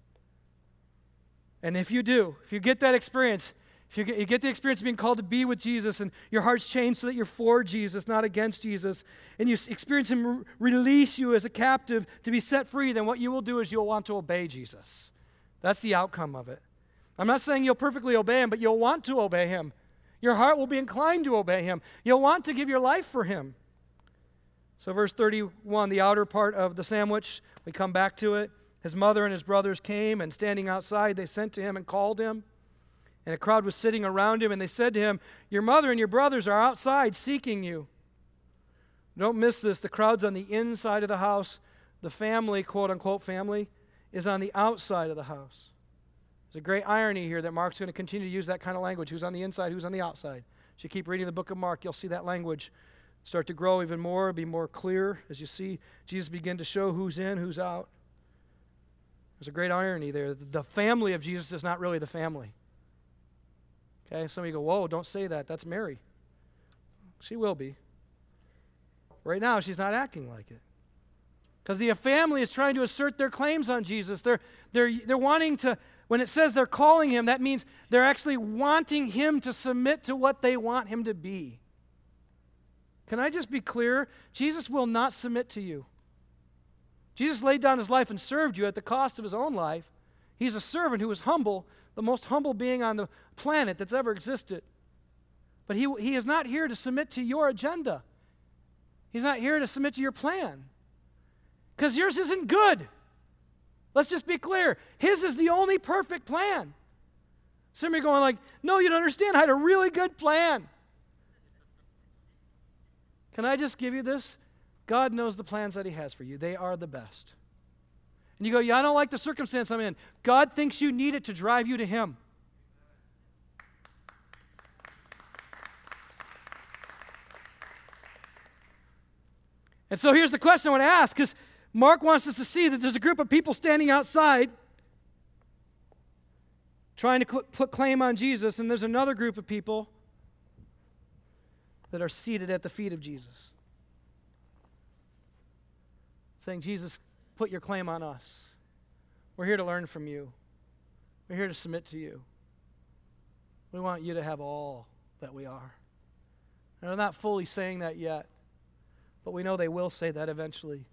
And if you do, if you get that experience, if you get the experience of being called to be with Jesus and your heart's changed so that you're for Jesus, not against Jesus, and you experience him release you as a captive to be set free, then what you will do is you'll want to obey Jesus. That's the outcome of it. I'm not saying you'll perfectly obey him, but you'll want to obey him. Your heart will be inclined to obey him. You'll want to give your life for him. So verse 31, the outer part of the sandwich, we come back to it. His mother and his brothers came, and standing outside, they sent to him and called him. And a crowd was sitting around him, and they said to him, your mother and your brothers are outside seeking you. Don't miss this. The crowd's on the inside of the house. The family, quote-unquote family, is on the outside of the house. There's a great irony here that Mark's going to continue to use that kind of language. Who's on the inside, who's on the outside? As you keep reading the book of Mark, you'll see that language start to grow even more, be more clear as you see Jesus begin to show who's in, who's out. There's a great irony there. The family of Jesus is not really the family. Okay, some of you go, whoa, don't say that. That's Mary. She will be. Right now, she's not acting like it. Because the family is trying to assert their claims on Jesus. They're wanting to, when it says they're calling him, that means they're actually wanting him to submit to what they want him to be. Can I just be clear? Jesus will not submit to you. Jesus laid down his life and served you at the cost of his own life. He's a servant who is humble, the most humble being on the planet that's ever existed. But he is not here to submit to your agenda. He's not here to submit to your plan. Because yours isn't good. Let's just be clear. His is the only perfect plan. Some of you are going like, no, you don't understand. I had a really good plan. Can I just give you this? God knows the plans that he has for you. They are the best. And you go, yeah, I don't like the circumstance I'm in. God thinks you need it to drive you to him. And so here's the question I want to ask, because Mark wants us to see that there's a group of people standing outside trying to put claim on Jesus, and there's another group of people that are seated at the feet of Jesus, saying, Jesus, put your claim on us. We're here to learn from you. We're here to submit to you. We want you to have all that we are. And they're not fully saying that yet, but we know they will say that eventually.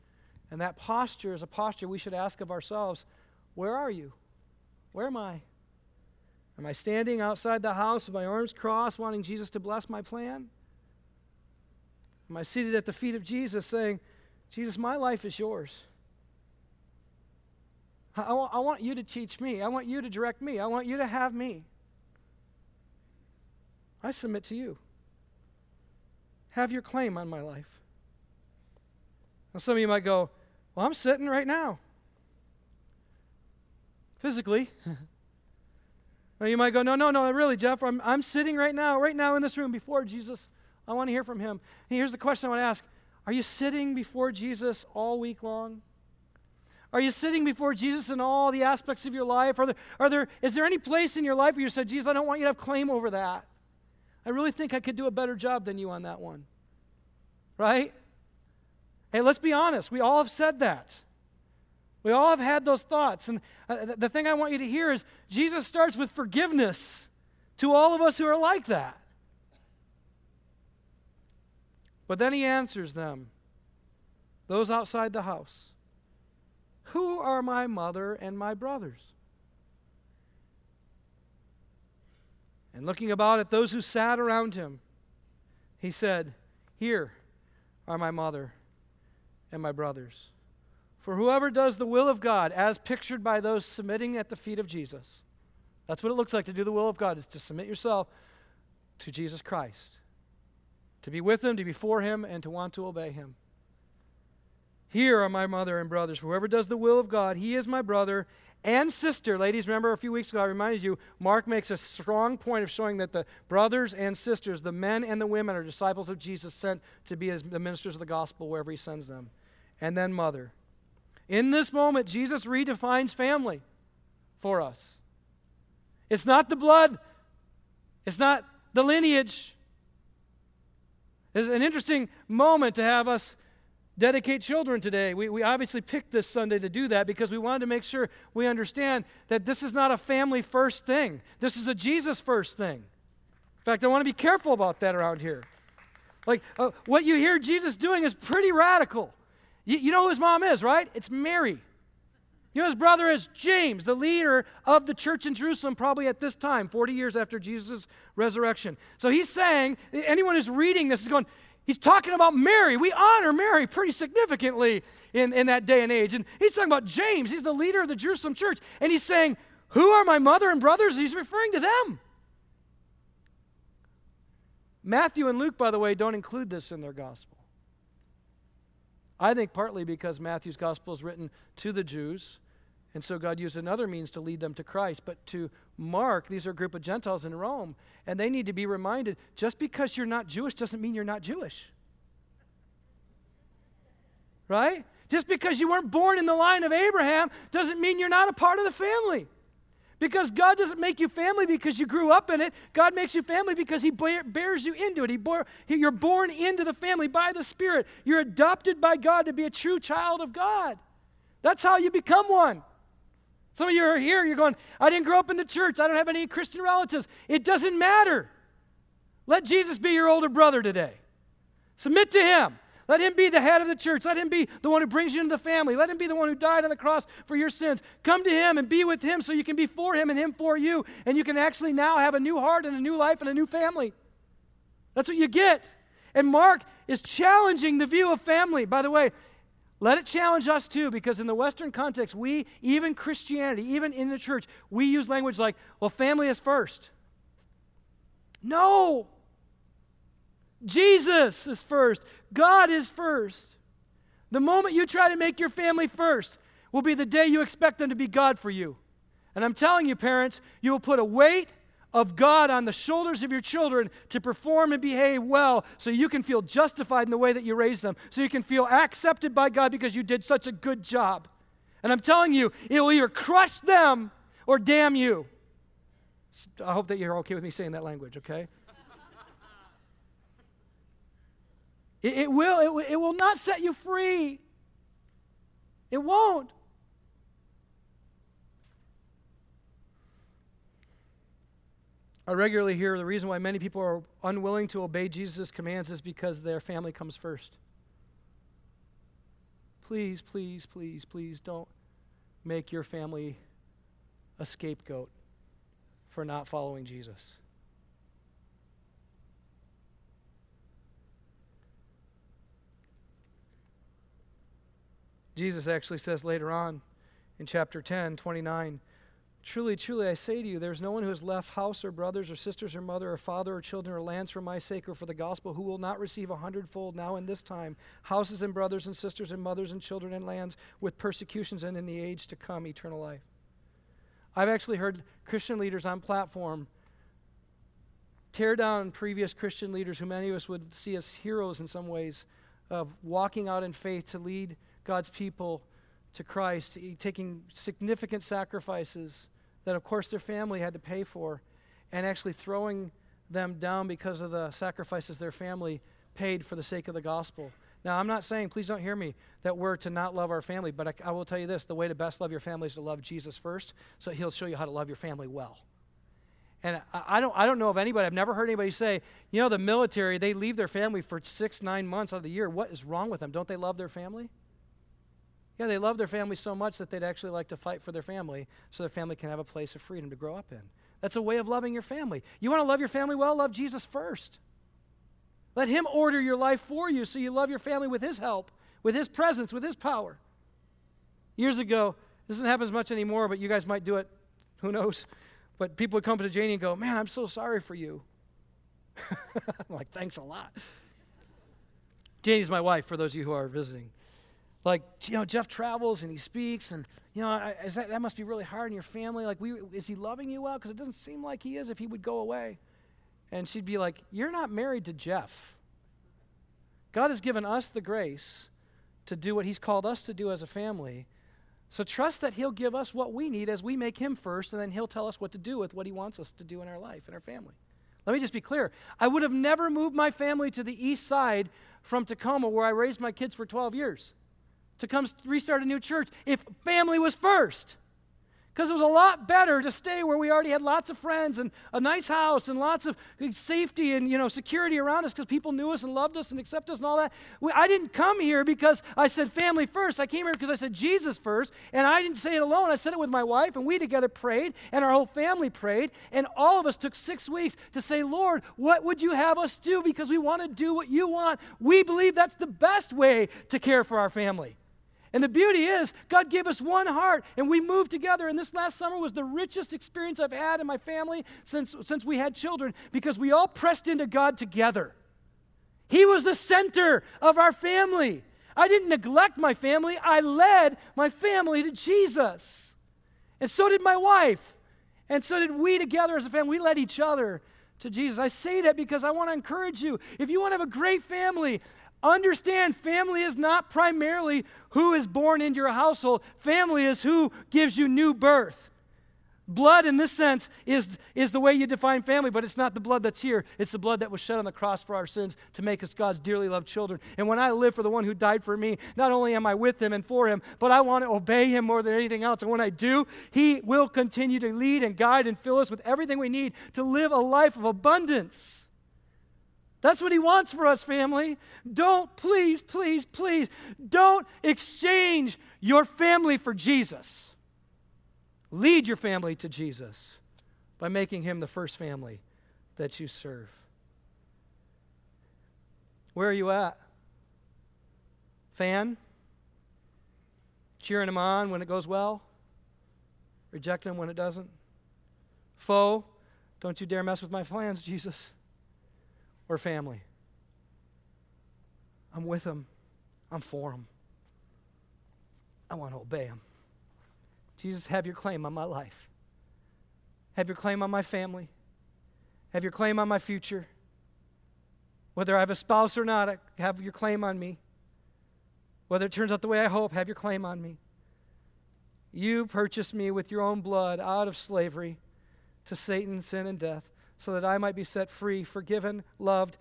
And that posture is a posture we should ask of ourselves, where are you? Where am I? Am I standing outside the house with my arms crossed, wanting Jesus to bless my plan? Am I seated at the feet of Jesus saying, Jesus, my life is yours. I want you to teach me. I want you to direct me. I want you to have me. I submit to you. Have your claim on my life. Now some of you might go, well, I'm sitting right now. Physically. Or you might go, no, really, Jeff, I'm sitting right now in this room before Jesus. I want to hear from him. And here's the question I want to ask. Are you sitting before Jesus all week long? Are you sitting before Jesus in all the aspects of your life? Is there any place in your life where you said, Jesus, I don't want you to have claim over that. I really think I could do a better job than you on that one. Right? Hey, let's be honest. We all have said that. We all have had those thoughts. And the thing I want you to hear is Jesus starts with forgiveness to all of us who are like that. But then he answers them, those outside the house, who are my mother and my brothers? And looking about at those who sat around him, he said, here are my mother and my brothers. For whoever does the will of God, as pictured by those submitting at the feet of Jesus, that's what it looks like to do the will of God, is to submit yourself to Jesus Christ, to be with him, to be for him, and to want to obey him. Here are my mother and brothers. For whoever does the will of God, he is my brother and sister. Ladies, remember a few weeks ago I reminded you, Mark makes a strong point of showing that the brothers and sisters, the men and the women, are disciples of Jesus sent to be as the ministers of the gospel wherever he sends them. And then mother. In this moment, Jesus redefines family for us. It's not the blood. It's not the lineage. It's an interesting moment to have us dedicate children today. We obviously picked this Sunday to do that because we wanted to make sure we understand that this is not a family first thing. This is a Jesus first thing. In fact, I want to be careful about that around here. Like, what you hear Jesus doing is pretty radical. You know who his mom is, right? It's Mary. You know his brother is James, the leader of the church in Jerusalem, probably at this time, 40 years after Jesus' resurrection. So he's saying, anyone who's reading this is going, he's talking about Mary. We honor Mary pretty significantly in that day and age. And he's talking about James. He's the leader of the Jerusalem church. And he's saying, who are my mother and brothers? He's referring to them. Matthew and Luke, by the way, don't include this in their gospel. I think partly because Matthew's gospel is written to the Jews, and so God used another means to lead them to Christ. But to Mark, these are a group of Gentiles in Rome, and they need to be reminded, just because you're not Jewish doesn't mean you're not Jewish. Right? Just because you weren't born in the line of Abraham doesn't mean you're not a part of the family. Because God doesn't make you family because you grew up in it. God makes you family because he bears you into it. You're born into the family by the Spirit. You're adopted by God to be a true child of God. That's how you become one. Some of you are here, you're going, I didn't grow up in the church. I don't have any Christian relatives. It doesn't matter. Let Jesus be your older brother today. Submit to him. Let him be the head of the church. Let him be the one who brings you into the family. Let him be the one who died on the cross for your sins. Come to him and be with him so you can be for him and him for you. And you can actually now have a new heart and a new life and a new family. That's what you get. And Mark is challenging the view of family. By the way, let it challenge us too, because in the Western context, we, even Christianity, even in the church, we use language like, well, family is first. No! Jesus is first. God is first. The moment you try to make your family first will be the day you expect them to be God for you. And I'm telling you, parents, you will put a weight of God on the shoulders of your children to perform and behave well so you can feel justified in the way that you raise them, so you can feel accepted by God because you did such a good job. And I'm telling you, it will either crush them or damn you. I hope that you're okay with me saying that language, okay? It will not set you free. It won't. I regularly hear the reason why many people are unwilling to obey Jesus' commands is because their family comes first. Please, please, please, please don't make your family a scapegoat for not following Jesus. Jesus actually says later on in chapter 10, 29, truly, truly, I say to you, there is no one who has left house or brothers or sisters or mother or father or children or lands for my sake or for the gospel who will not receive 100-fold now in this time, houses and brothers and sisters and mothers and children and lands with persecutions and in the age to come eternal life. I've actually heard Christian leaders on platform tear down previous Christian leaders who many of us would see as heroes in some ways of walking out in faith to lead God's people to Christ, taking significant sacrifices that, of course, their family had to pay for, and actually throwing them down because of the sacrifices their family paid for the sake of the gospel. Now, I'm not saying, please don't hear me, that we're to not love our family, but I will tell you this, the way to best love your family is to love Jesus first, so he'll show you how to love your family well. And I don't know of anybody, I've never heard anybody say, you know, the military, they leave their family for 6, 9 months out of the year. What is wrong with them? Don't they love their family? Yeah, they love their family so much that they'd actually like to fight for their family so their family can have a place of freedom to grow up in. That's a way of loving your family. You want to love your family well? Love Jesus first. Let him order your life for you so you love your family with his help, with his presence, with his power. Years ago, this doesn't happen as much anymore, but you guys might do it. Who knows? But people would come to Janie and go, man, I'm so sorry for you. I'm like, thanks a lot. Janie's my wife, for those of you who are visiting. Like, you know, Jeff travels and he speaks, and, you know, that must be really hard in your family. Like, is he loving you well? Because it doesn't seem like he is if he would go away. And she'd be like, you're not married to Jeff. God has given us the grace to do what he's called us to do as a family. So trust that he'll give us what we need as we make him first, and then he'll tell us what to do with what he wants us to do in our life, in our family. Let me just be clear. I would have never moved my family to the east side from Tacoma, where I raised my kids for 12 years, to come restart a new church if family was first. Because it was a lot better to stay where we already had lots of friends and a nice house and lots of safety and, you know, security around us because people knew us and loved us and accepted us and all that. I didn't come here because I said family first. I came here because I said Jesus first, and I didn't say it alone. I said it with my wife, and we together prayed, and our whole family prayed, and all of us took 6 weeks to say, Lord, what would you have us do? Because we want to do what you want. We believe that's the best way to care for our family. And the beauty is, God gave us one heart, and we moved together. And this last summer was the richest experience I've had in my family since we had children, because we all pressed into God together. He was the center of our family. I didn't neglect my family. I led my family to Jesus. And so did my wife. And so did we together as a family. We led each other to Jesus. I say that because I want to encourage you. If you want to have a great family, understand, family is not primarily who is born into your household. Family is who gives you new birth. Blood, in this sense, is the way you define family, but it's not the blood that's here. It's the blood that was shed on the cross for our sins to make us God's dearly loved children. And when I live for the one who died for me, not only am I with him and for him, but I want to obey him more than anything else. And when I do, he will continue to lead and guide and fill us with everything we need to live a life of abundance. That's what he wants for us, family. Don't, please, please, please, don't exchange your family for Jesus. Lead your family to Jesus by making him the first family that you serve. Where are you at? Fan? Cheering him on when it goes well? Rejecting him when it doesn't? Foe? Don't you dare mess with my plans, Jesus. Or family. I'm with them. I'm for them. I want to obey them. Jesus, have your claim on my life. Have your claim on my family. Have your claim on my future. Whether I have a spouse or not, have your claim on me. Whether it turns out the way I hope, have your claim on me. You purchased me with your own blood out of slavery to Satan, sin, and death, so that I might be set free, forgiven, loved,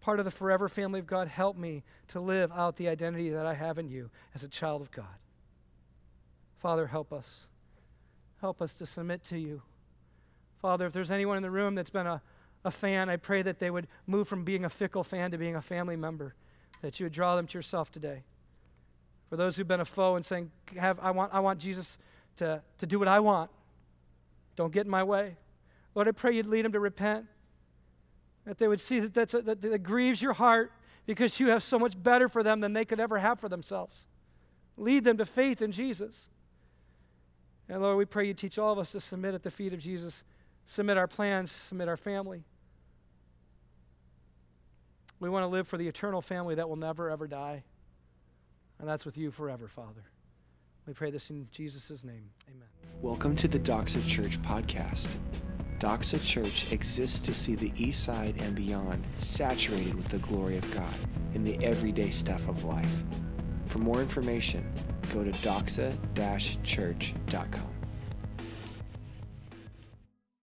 part of the forever family of God. Help me to live out the identity that I have in you as a child of God. Father, help us. Help us to submit to you. Father, if there's anyone in the room that's been a fan, I pray that they would move from being a fickle fan to being a family member, that you would draw them to yourself today. For those who've been a foe and saying, I want Jesus to do what I want. Don't get in my way. Lord, I pray you'd lead them to repent, that they would see that grieves your heart because you have so much better for them than they could ever have for themselves. Lead them to faith in Jesus. And Lord, we pray you teach all of us to submit at the feet of Jesus, submit our plans, submit our family. We want to live for the eternal family that will never, ever die. And that's with you forever, Father. We pray this in Jesus' name. Amen. Welcome to the Doxa Church podcast. Doxa Church exists to see the east side and beyond saturated with the glory of God in the everyday stuff of life. For more information, go to doxa-church.com.